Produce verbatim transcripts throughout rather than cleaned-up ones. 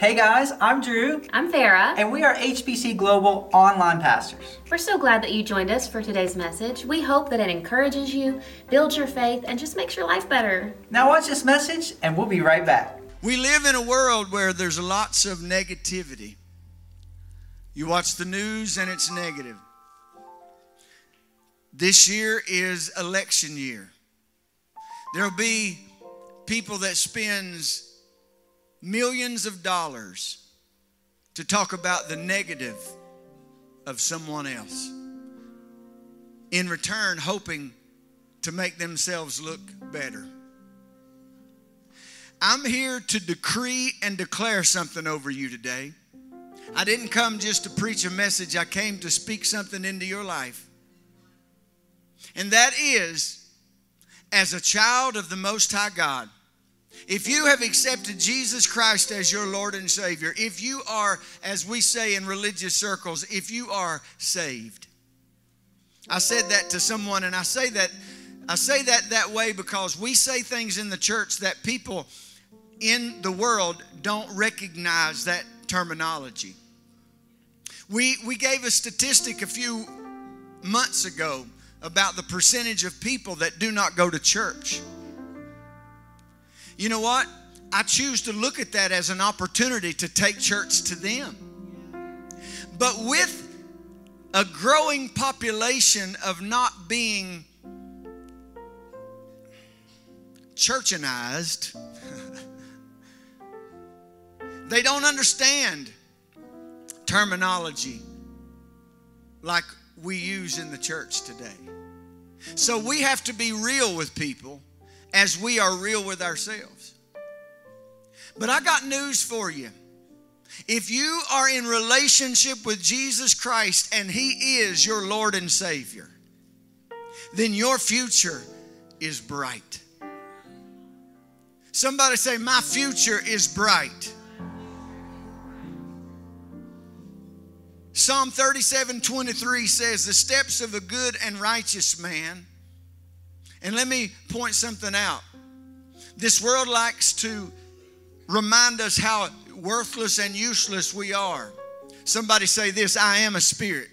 Hey guys, I'm Drew. I'm Farah. And we are H B C Global Online Pastors. We're so glad that you joined us for today's message. We hope that it encourages you, builds your faith, and just makes your life better. Now watch this message and we'll be right back. We live in a world where there's lots of negativity. You watch the news and it's negative. This year is election year. There'll be people that spends millions of dollars to talk about the negative of someone else, in return hoping to make themselves look better. I'm here to decree and declare something over you today. I didn't come just to preach a message. I came to speak something into your life. And that is, as a child of the Most High God, if you have accepted Jesus Christ as your Lord and Savior, if you are, as we say in religious circles, if you are saved. I said that to someone, and I say that I say that that way because we say things in the church that people in the world don't recognize that terminology. We, we gave a statistic a few months ago about the percentage of people that do not go to church. You know what? I choose to look at that as an opportunity to take church to them. But with a growing population of not being churchanized, they don't understand terminology like we use in the church today. So we have to be real with people as we are real with ourselves. But I got news for you. If you are in relationship with Jesus Christ and He is your Lord and Savior, then your future is bright. Somebody say, my future is bright. Psalm thirty-seven twenty-three says, the steps of a good and righteous man. And let me point something out. This world likes to remind us how worthless and useless we are. Somebody say this, I am a spirit.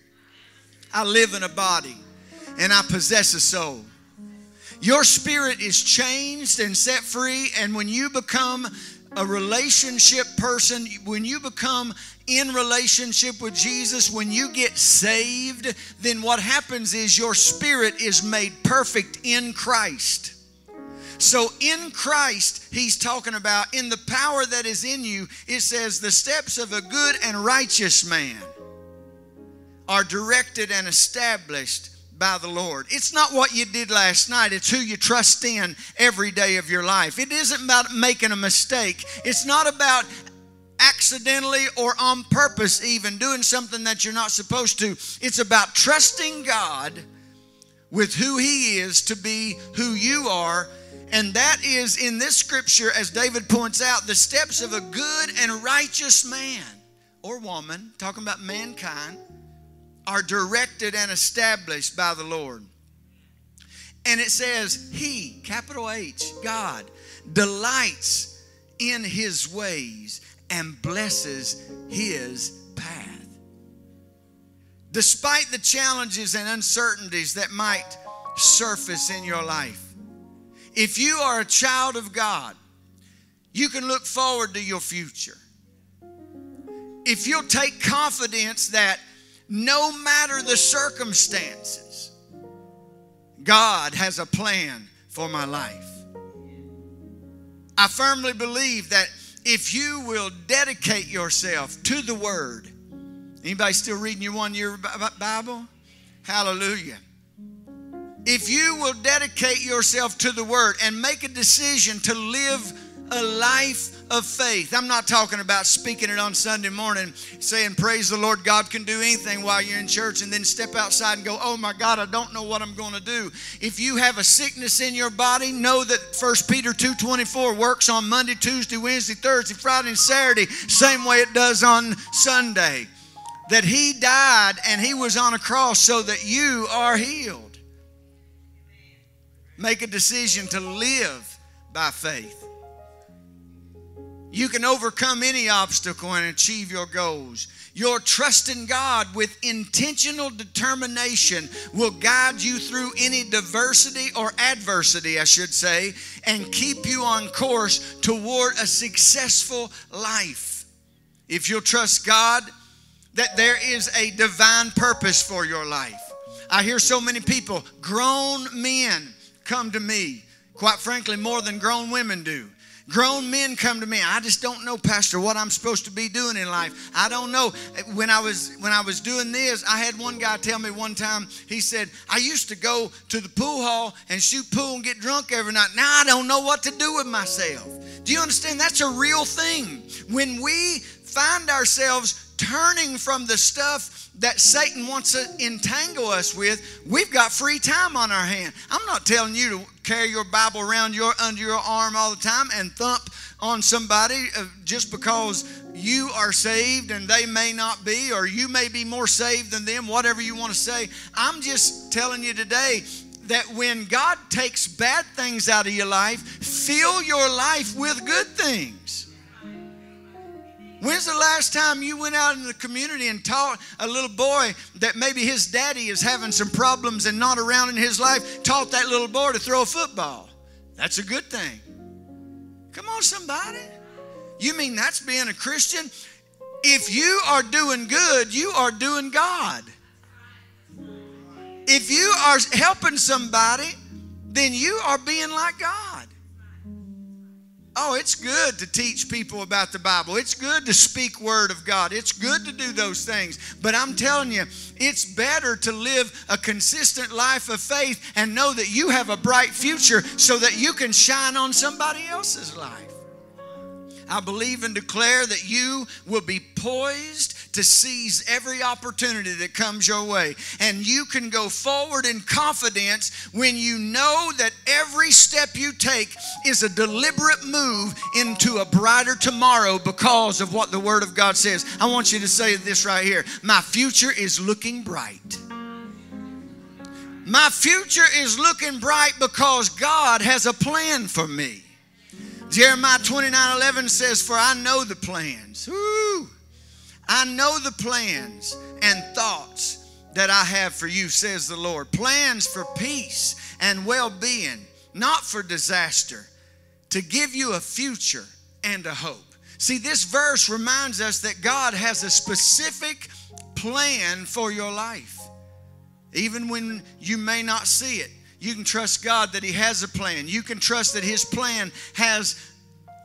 I live in a body and I possess a soul. Your spirit is changed and set free, and when you become a relationship person, when you become in relationship with Jesus, when you get saved, then what happens is your spirit is made perfect in Christ. So in Christ, he's talking about in the power that is in you, it says the steps of a good and righteous man are directed and established by the Lord. It's not what you did last night. It's who you trust in every day of your life. It isn't about making a mistake. It's not about accidentally or on purpose even doing something that you're not supposed to. It's about trusting God with who He is to be who you are. And that is in this scripture, as David points out, the steps of a good and righteous man or woman, talking about mankind, are directed and established by the Lord. And it says, He, capital H, God, delights in His ways and blesses His path. Despite the challenges and uncertainties that might surface in your life, if you are a child of God, you can look forward to your future. If you'll take confidence that no matter the circumstances, God has a plan for my life. I firmly believe that if you will dedicate yourself to the Word, anybody still reading your one-year Bible? Hallelujah. If you will dedicate yourself to the Word and make a decision to live a life of faith. I'm not talking about speaking it on Sunday morning, saying, praise the Lord, God can do anything while you're in church, and then step outside and go, oh my God, I don't know what I'm going to do. If you have a sickness in your body, know that First Peter two twenty-four works on Monday, Tuesday, Wednesday, Thursday, Friday, and Saturday, same way it does on Sunday. That He died and He was on a cross so that you are healed. Make a decision to live by faith. You can overcome any obstacle and achieve your goals. Your trust in God with intentional determination will guide you through any diversity or adversity, I should say, and keep you on course toward a successful life. If you'll trust God, that there is a divine purpose for your life. I hear so many people, grown men, come to me, quite frankly, more than grown women do. Grown men come to me. I just don't know, Pastor, what I'm supposed to be doing in life. I don't know. When I was when I was doing this, I had one guy tell me one time, he said, I used to go to the pool hall and shoot pool and get drunk every night. Now I don't know what to do with myself. Do you understand? That's a real thing. When we find ourselves turning from the stuff that Satan wants to entangle us with, we've got free time on our hand. I'm not telling you to carry your Bible around your, under your arm all the time and thump on somebody just because you are saved and they may not be, or you may be more saved than them, whatever you want to say. I'm just telling you today that when God takes bad things out of your life, fill your life with good things. When's the last time you went out in the community and taught a little boy that maybe his daddy is having some problems and not around in his life, taught that little boy to throw a football? That's a good thing. Come on, somebody. You mean that's being a Christian? If you are doing good, you are doing God. If you are helping somebody, then you are being like God. Oh, it's good to teach people about the Bible. It's good to speak word of God. It's good to do those things. But I'm telling you, it's better to live a consistent life of faith and know that you have a bright future so that you can shine on somebody else's life. I believe and declare that you will be poised to seize every opportunity that comes your way. And you can go forward in confidence when you know that every step you take is a deliberate move into a brighter tomorrow because of what the Word of God says. I want you to say this right here. My future is looking bright. My future is looking bright because God has a plan for me. Jeremiah twenty-nine eleven says, for I know the plans. Woo! I know the plans and thoughts that I have for you, says the Lord. Plans for peace and well-being, not for disaster, to give you a future and a hope. See, this verse reminds us that God has a specific plan for your life. Even when you may not see it, you can trust God that He has a plan. You can trust that His plan has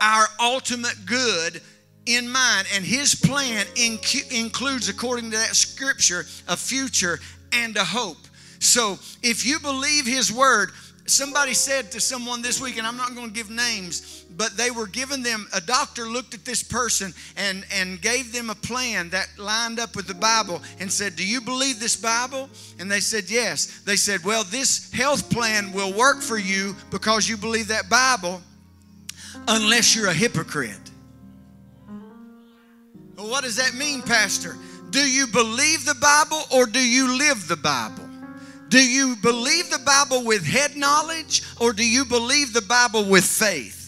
our ultimate good in mind. And His plan inc- includes, according to that scripture, a future and a hope. So if you believe His word, somebody said to someone this week, and I'm not going to give names, but they were giving them, a doctor looked at this person and, and gave them a plan that lined up with the Bible and said, do you believe this Bible? And they said, yes. They said, well, this health plan will work for you because you believe that Bible unless you're a hypocrite. Well, what does that mean, Pastor? Do you believe the Bible or do you live the Bible? Do you believe the Bible with head knowledge or do you believe the Bible with faith?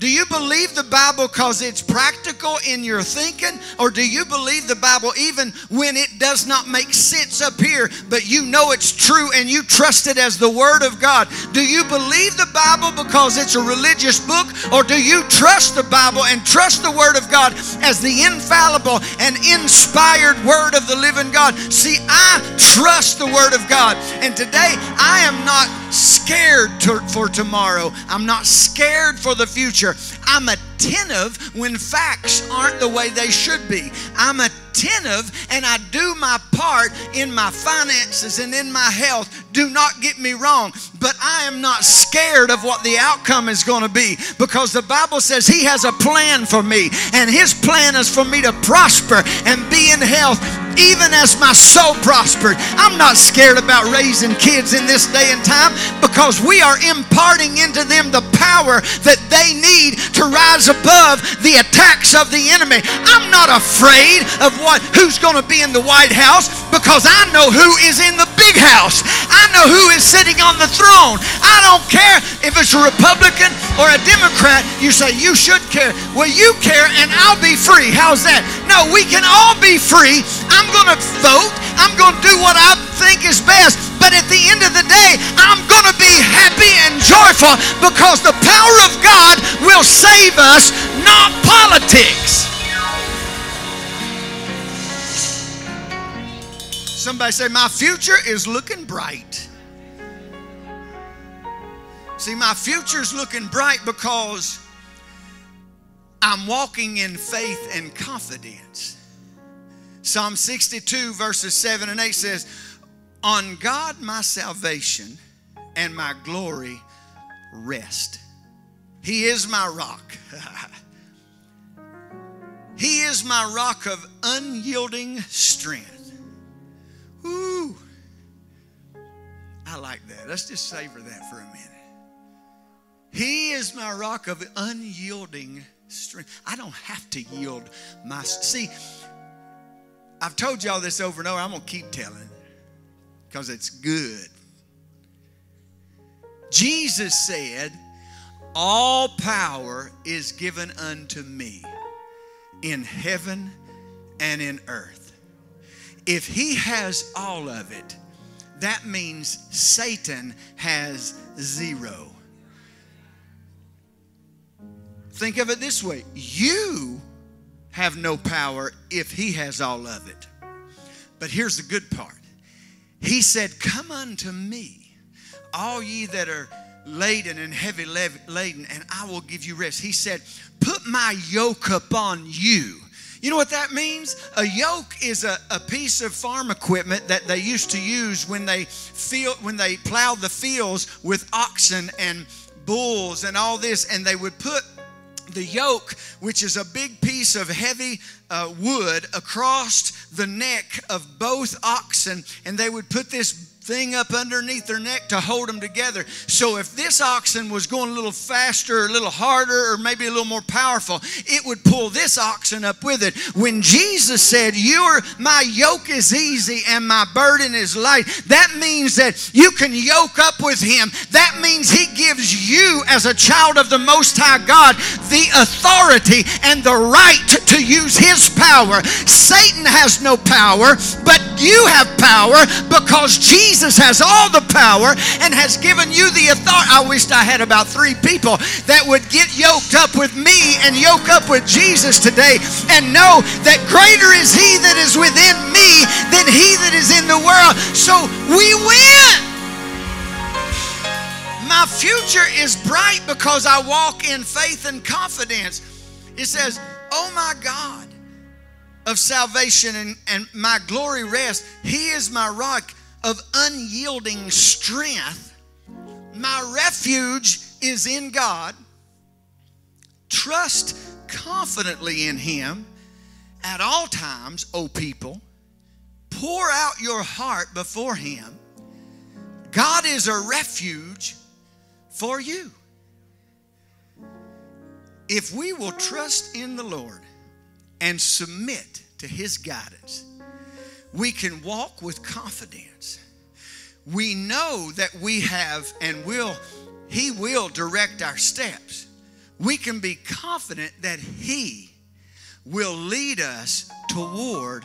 Do you believe the Bible because it's practical in your thinking, or do you believe the Bible even when it does not make sense up here, but you know it's true and you trust it as the Word of God? Do you believe the Bible because it's a religious book, or do you trust the Bible and trust the Word of God as the infallible and inspired Word of the living God? See, I trust the Word of God, and today I am not scared to, for tomorrow. I'm not scared for the future. I'm attentive when facts aren't the way they should be. I'm attentive and I do my part in my finances and in my health. Do not get me wrong, but I am not scared of what the outcome is going to be because the Bible says He has a plan for me, and His plan is for me to prosper and be in health even as my soul prospered. I'm not scared about raising kids in this day and time because we are imparting into them the power that they need to rise above the attacks of the enemy. I'm not afraid of what who's going to be in the White House because I know who is in the big house. I know who is sitting on the throne. I don't care if it's a Republican or a Democrat. You say, you should care. Well, you care and I'll be free. How's that? No, we can all be free. I'm going to vote. I'm going to do what I think is best. But at the end of the day, I'm going to be happy and joyful because the power of God will save us, not politics. Somebody say, my future is looking bright. See, my future is looking bright because I'm walking in faith and confidence. Psalm sixty-two, verses seven and eight says, on God my salvation and my glory rest. He is my rock. He is my rock of unyielding strength. Ooh, I like that. Let's just savor that for a minute. He is my rock of unyielding strength. I don't have to yield my... See, I've told y'all this over and over. I'm going to keep telling it, because it's good. Jesus said, all power is given unto me in heaven and in earth. If he has all of it, that means Satan has zero. Think of it this way. You have no power if he has all of it. But here's the good part. He said, come unto me, all ye that are laden and heavy laden, and I will give you rest. He said, put my yoke upon you. You know what that means? A yoke is a, a piece of farm equipment that they used to use when they field, when they plowed the fields with oxen and bulls and all this, and they would put the yoke, which is a big piece of heavy uh, wood, across the neck of both oxen, and they would put this thing up underneath their neck to hold them together. So if this oxen was going a little faster or a little harder or maybe a little more powerful, it would pull this oxen up with it. When Jesus said, "Your my yoke is easy and my burden is light," that means that you can yoke up with him. That means he gives you, as a child of the Most High God, the authority and the right to use his power. Satan has no power, but you have power because Jesus Jesus has all the power and has given you the authority. I wished I had about three people that would get yoked up with me and yoke up with Jesus today and know that greater is he that is within me than he that is in the world. So we win. My future is bright because I walk in faith and confidence. It says, oh my God of salvation and, and my glory rest. He is my rock of unyielding strength. My refuge is in God. Trust confidently in him at all times, O people. Pour out your heart before him. God is a refuge for you. If we will trust in the Lord and submit to his guidance, we can walk with confidence. We know that we have and will, he will direct our steps. We can be confident that he will lead us toward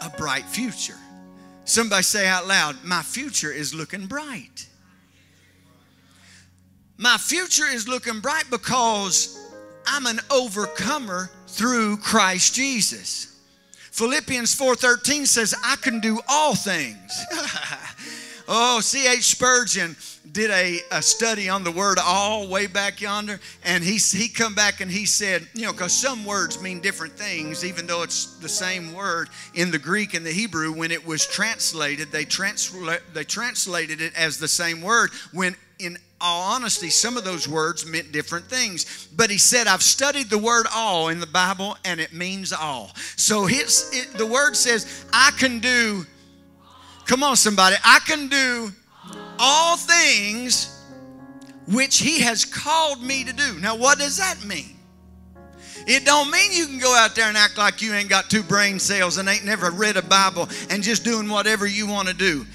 a bright future. Somebody say out loud, my future is looking bright. My future is looking bright because I'm an overcomer through Christ Jesus. Philippians four thirteen says, I can do all things. Oh, C H Spurgeon did a, a study on the word all way back yonder. And he, he come back and he said, you know, because some words mean different things, even though it's the same word in the Greek and the Hebrew. When it was translated, they, transla- they translated it as the same word when in all honesty, some of those words meant different things. But he said, I've studied the word all in the Bible, and it means all. So his, it, the word says, I can do, come on somebody, I can do all things which he has called me to do. Now, what does that mean? It don't mean you can go out there and act like you ain't got two brain cells and ain't never read a Bible and just doing whatever you want to do.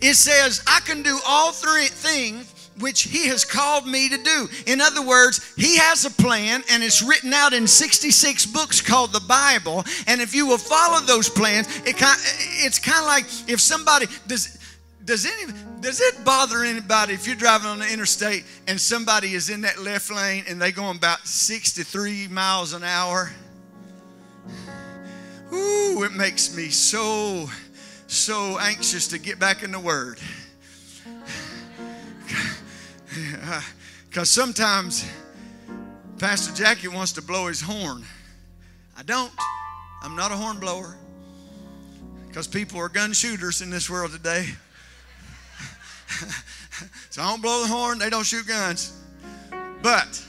It says, I can do all three things which he has called me to do. In other words, he has a plan, and it's written out in sixty-six books called the Bible. And if you will follow those plans, it kind, it's kind of like if somebody, does, does, any, does it bother anybody if you're driving on the interstate and somebody is in that left lane and they're going about sixty-three miles an hour? Ooh, it makes me so, so anxious to get back in the Word. Because sometimes Pastor Jackie wants to blow his horn. I don't. I'm not a horn blower. Because people are gun shooters in this world today. So I don't blow the horn. They don't shoot guns. But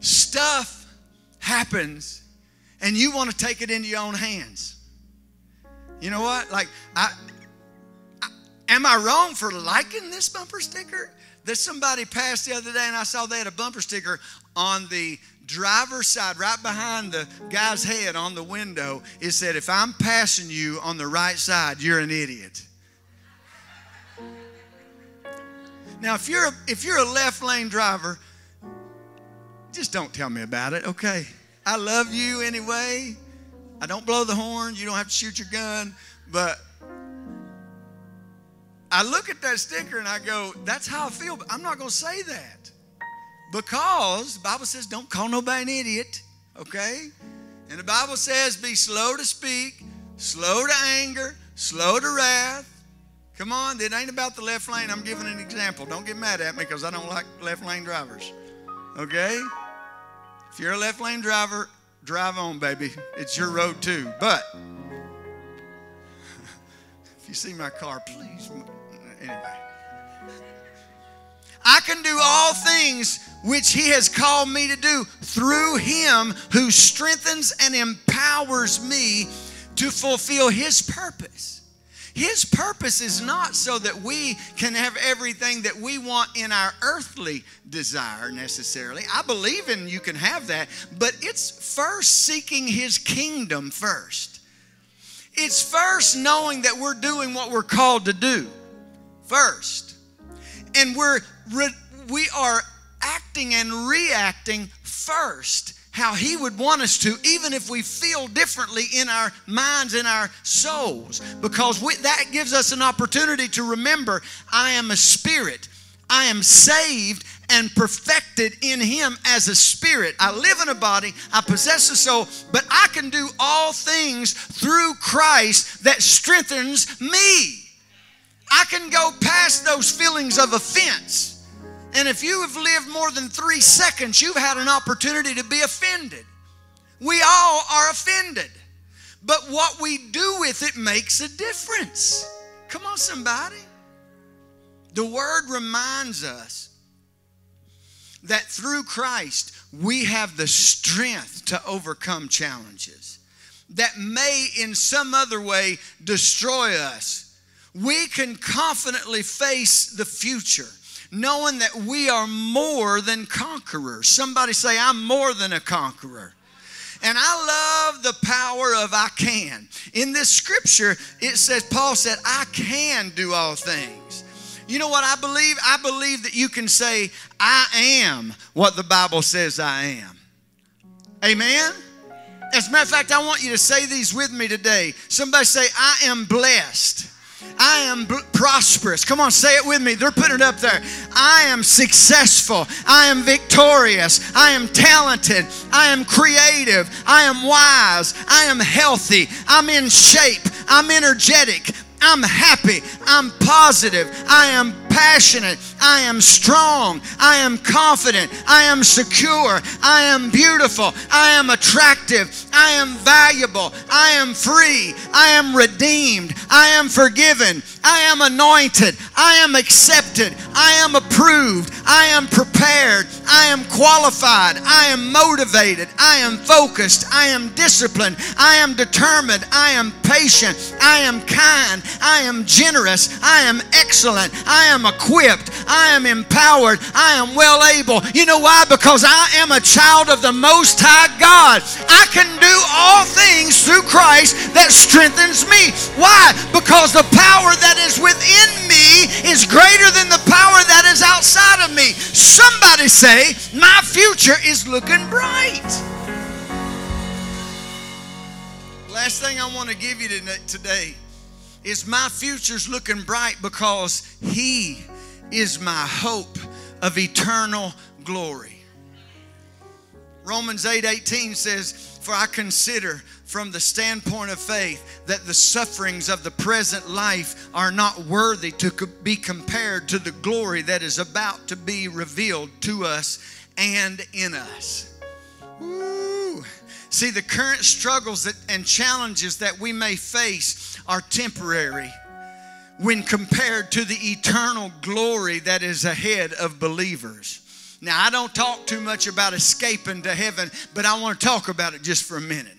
stuff happens and you want to take it into your own hands. You know what? Like, I... Am I wrong for liking this bumper sticker? That somebody passed the other day and I saw they had a bumper sticker on the driver's side, right behind the guy's head on the window. It said, if I'm passing you on the right side, you're an idiot. Now, if you're a, if you're a left lane driver, just don't tell me about it, okay? I love you anyway. I don't blow the horn. You don't have to shoot your gun, but I look at that sticker and I go, that's how I feel. But I'm not going to say that because the Bible says don't call nobody an idiot, okay? And the Bible says be slow to speak, slow to anger, slow to wrath. Come on, it ain't about the left lane. I'm giving an example. Don't get mad at me because I don't like left lane drivers, okay? If you're a left lane driver, drive on, baby. It's your road too. But if you see my car, please move. Anyway, I can do all things which he has called me to do through him who strengthens and empowers me to fulfill his purpose. His purpose is not so that we can have everything that we want in our earthly desire necessarily. I believe in you can have that, but it's first seeking his kingdom first. It's first knowing that we're doing what we're called to do. First, and we're we are acting and reacting first how he would want us to, even if we feel differently in our minds, in our souls, because we, that gives us an opportunity to remember, I am a spirit, I am saved and perfected in him as a spirit. I live in a body, I possess a soul, but I can do all things through Christ that strengthens me. I can go past those feelings of offense. And if you have lived more than three seconds, you've had an opportunity to be offended. We all are offended. But what we do with it makes a difference. Come on, somebody. The Word reminds us that through Christ, we have the strength to overcome challenges that may in some other way destroy us. We can confidently face the future, knowing that we are more than conquerors. Somebody say, I'm more than a conqueror. And I love the power of I can. In this scripture, it says, Paul said, I can do all things. You know what I believe? I believe that you can say, I am what the Bible says I am. Amen? As a matter of fact, I want you to say these with me today. Somebody say, I am blessed. I am prosperous. Come on, say it with me. They're putting it up there. I am successful. I am victorious. I am talented. I am creative. I am wise. I am healthy. I'm in shape. I'm energetic. I'm happy. I'm positive. I am passionate. I am strong. I am confident. I am secure. I am beautiful. I am attractive. I am valuable. I am free. I am redeemed. I am forgiven. I am anointed. I am accepted. I am approved. I am prepared. I am qualified. I am motivated. I am focused. I am disciplined. I am determined. I am patient. I am kind. I am generous. I am excellent. I am equipped. I am empowered. I am well able. You know why? Because I am a child of the Most High God. I can do all things through through Christ that strengthens me. Why? Because the power that is within me is greater than the power that is outside of me. Somebody say, my future is looking bright. Last thing I want to give you today is my future's looking bright because He is my hope of eternal glory. Romans eight eighteen says, for I consider from the standpoint of faith that the sufferings of the present life are not worthy to be compared to the glory that is about to be revealed to us and in us. Woo. See, the current struggles that, and challenges that we may face are temporary when compared to the eternal glory that is ahead of believers. Now, I don't talk too much about escaping to heaven, but I want to talk about it just for a minute.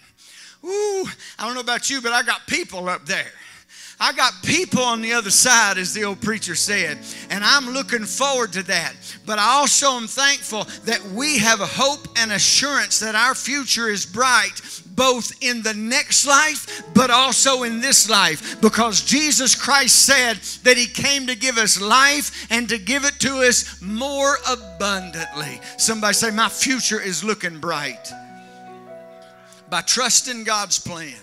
Ooh, I don't know about you, but I got people up there. I got people on the other side, as the old preacher said, and I'm looking forward to that. But I also am thankful that we have a hope and assurance that our future is bright, both in the next life, but also in this life, because Jesus Christ said that He came to give us life and to give it to us more abundantly. Somebody say, my future is looking bright. By trusting God's plan,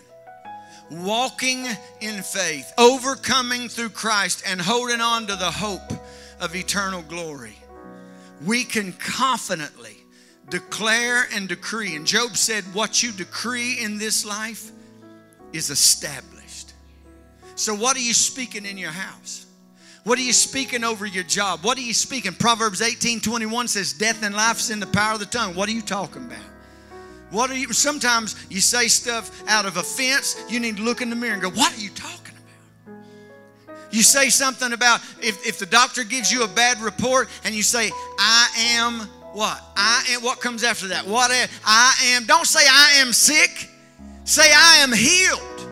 walking in faith, overcoming through Christ, and holding on to the hope of eternal glory, we can confidently declare and decree. And Job said, what you decree in this life is established. So what are you speaking in your house? What are you speaking over your job? What are you speaking? Proverbs eighteen twenty-one says, death and life is in the power of the tongue. What are you talking about? What are you? Sometimes you say stuff out of offense. You need to look in the mirror and go, what are you talking about? You say something about if, if the doctor gives you a bad report and you say, I am what? I am. What comes after that? What am, I am. Don't say I am sick. Say I am healed.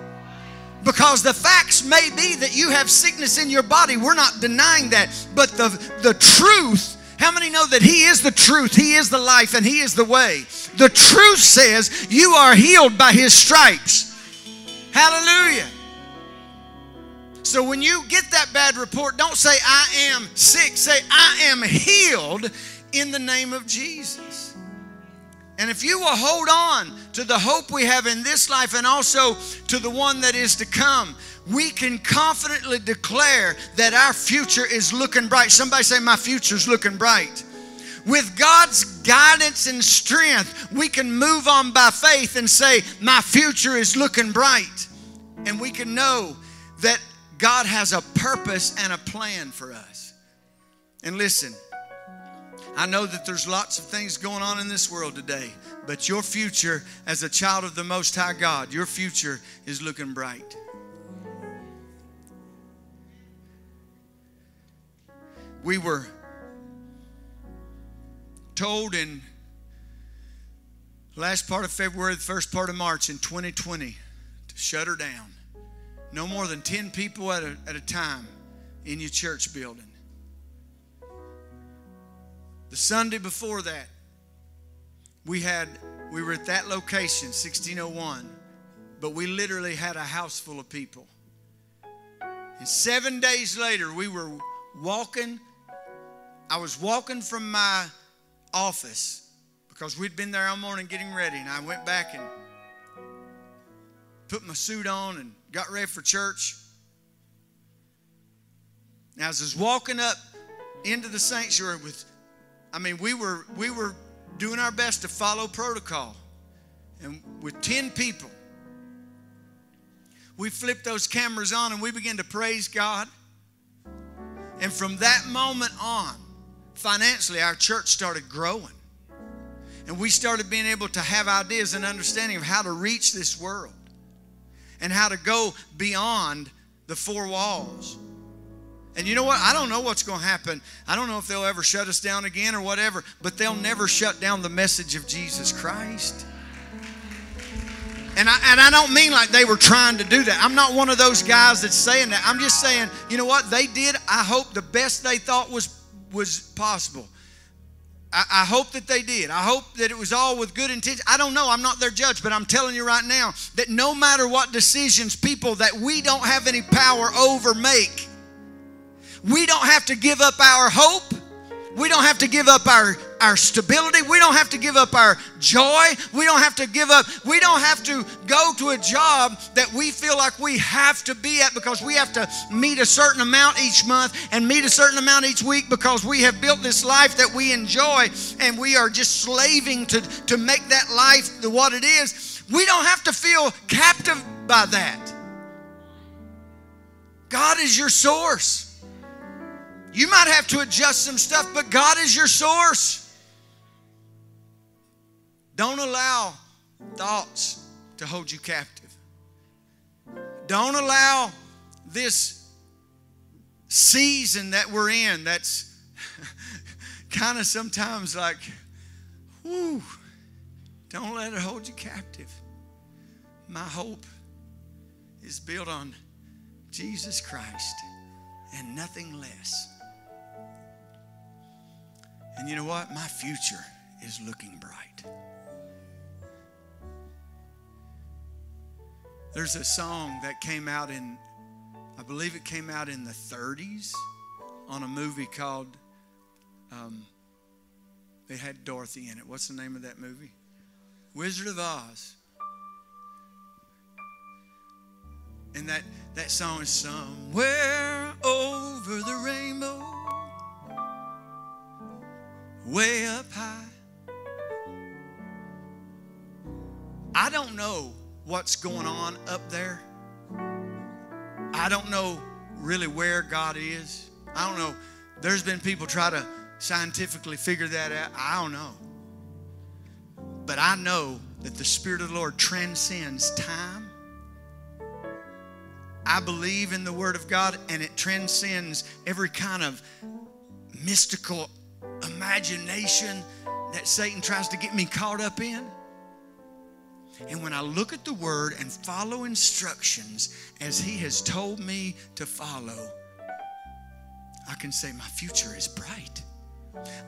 Because the facts may be that you have sickness in your body. We're not denying that. But the, the truth, how many know that He is the truth, He is the life, and He is the way? The truth says you are healed by His stripes. Hallelujah. So when you get that bad report, don't say I am sick. Say I am healed in the name of Jesus. And if you will hold on to the hope we have in this life and also to the one that is to come, we can confidently declare that our future is looking bright. Somebody say, my future's looking bright. With God's guidance and strength, we can move on by faith and say, my future is looking bright. And we can know that God has a purpose and a plan for us. And listen, I know that there's lots of things going on in this world today, but your future as a child of the Most High God, your future is looking bright. We were told in the last part of February, the first part of March in twenty twenty to shut her down. No more than ten people at a, at a time in your church building. The Sunday before that, we had we were at that location, sixteen oh one, but we literally had a house full of people. And seven days later, we were walking. I was walking from my office because we'd been there all morning getting ready, and I went back and put my suit on and got ready for church. Now, as I was walking up into the sanctuary with I mean, we were we were doing our best to follow protocol. And with ten people, we flipped those cameras on and we began to praise God. And from that moment on, financially, our church started growing. And we started being able to have ideas and understanding of how to reach this world and how to go beyond the four walls. And you know what? I don't know what's going to happen. I don't know if they'll ever shut us down again or whatever, but they'll never shut down the message of Jesus Christ. And I, and I don't mean like they were trying to do that. I'm not one of those guys that's saying that. I'm just saying, you know what? They did, I hope, the best they thought was, was possible. I, I hope that they did. I hope that it was all with good intention. I don't know. I'm not their judge, but I'm telling you right now that no matter what decisions people that we don't have any power over make, we don't have to give up our hope. We don't have to give up our, our stability. We don't have to give up our joy. We don't have to give up. We don't have to go to a job that we feel like we have to be at because we have to meet a certain amount each month and meet a certain amount each week because we have built this life that we enjoy and we are just slaving to, to make that life the what it is. We don't have to feel captive by that. God is your source. You might have to adjust some stuff, but God is your source. Don't allow thoughts to hold you captive. Don't allow this season that we're in that's kind of sometimes like, whoo, don't let it hold you captive. My hope is built on Jesus Christ and nothing less. And you know what? My future is looking bright. There's a song that came out in, I believe it came out in the thirties on a movie called, um, they had Dorothy in it. What's the name of that movie? Wizard of Oz. And that, that song is somewhere over the rainbow, way up high. I don't know what's going on up there. I don't know really where God is. I don't know. There's been people try to scientifically figure that out. I don't know. But I know that the Spirit of the Lord transcends time. I believe in the Word of God, and it transcends every kind of mystical imagination that Satan tries to get me caught up in. And when I look at the Word and follow instructions as He has told me to follow, I can say my future is bright.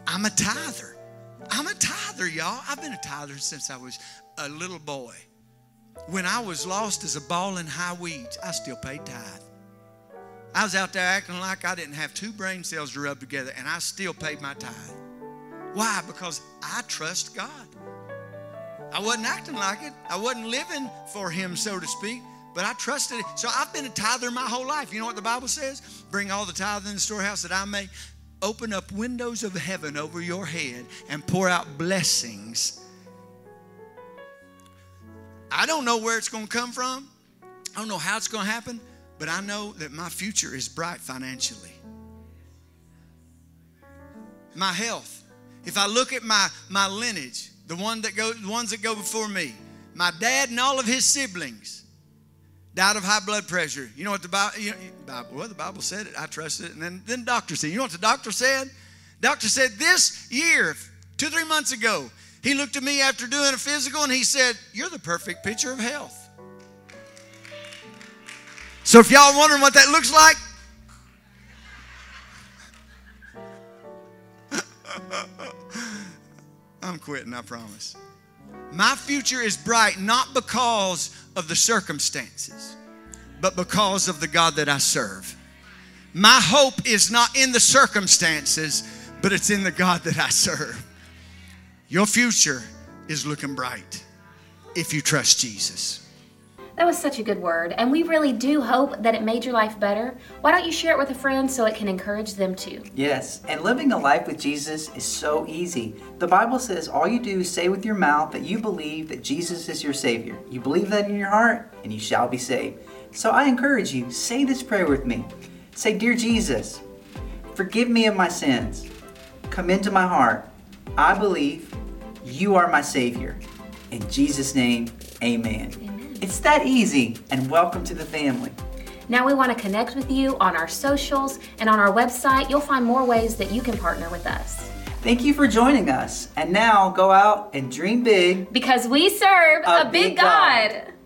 I'm a tither. I'm a tither, y'all. I've been a tither since I was a little boy. When I was lost as a ball in high weeds, I still paid tithe. I was out there acting like I didn't have two brain cells to rub together, and I still paid my tithe. Why? Because I trust God. I wasn't acting like it. I wasn't living for Him, so to speak, but I trusted it. So I've been a tither my whole life. You know what the Bible says? Bring all the tithe in the storehouse that I may open up windows of heaven over your head and pour out blessings. I don't know where it's going to come from. I don't know how it's going to happen, but I know that my future is bright financially. My health. If I look at my, my lineage, the one that go, the ones that go before me, my dad and all of his siblings died of high blood pressure. You know what the Bible, you know, Bible well, the Bible said it. I trusted it. And then, then the doctor said, you know what the doctor said? Doctor said this year, two, three months ago, he looked at me after doing a physical and he said, you're the perfect picture of health. So if y'all wondering what that looks like. I'm quitting, I promise. My future is bright not because of the circumstances, but because of the God that I serve. My hope is not in the circumstances, but it's in the God that I serve. Your future is looking bright if you trust Jesus. That was such a good word, and we really do hope that it made your life better. Why don't you share it with a friend so it can encourage them too? Yes, and living a life with Jesus is so easy. The Bible says all you do is say with your mouth that you believe that Jesus is your Savior. You believe that in your heart, and you shall be saved. So I encourage you, say this prayer with me. Say, Dear Jesus, forgive me of my sins. Come into my heart. I believe you are my Savior. In Jesus' name, amen. Amen. It's that easy, and welcome to the family. Now we want to connect with you on our socials and on our website. You'll find more ways that you can partner with us. Thank you for joining us. And now go out and dream big. Because we serve a, a big God. God.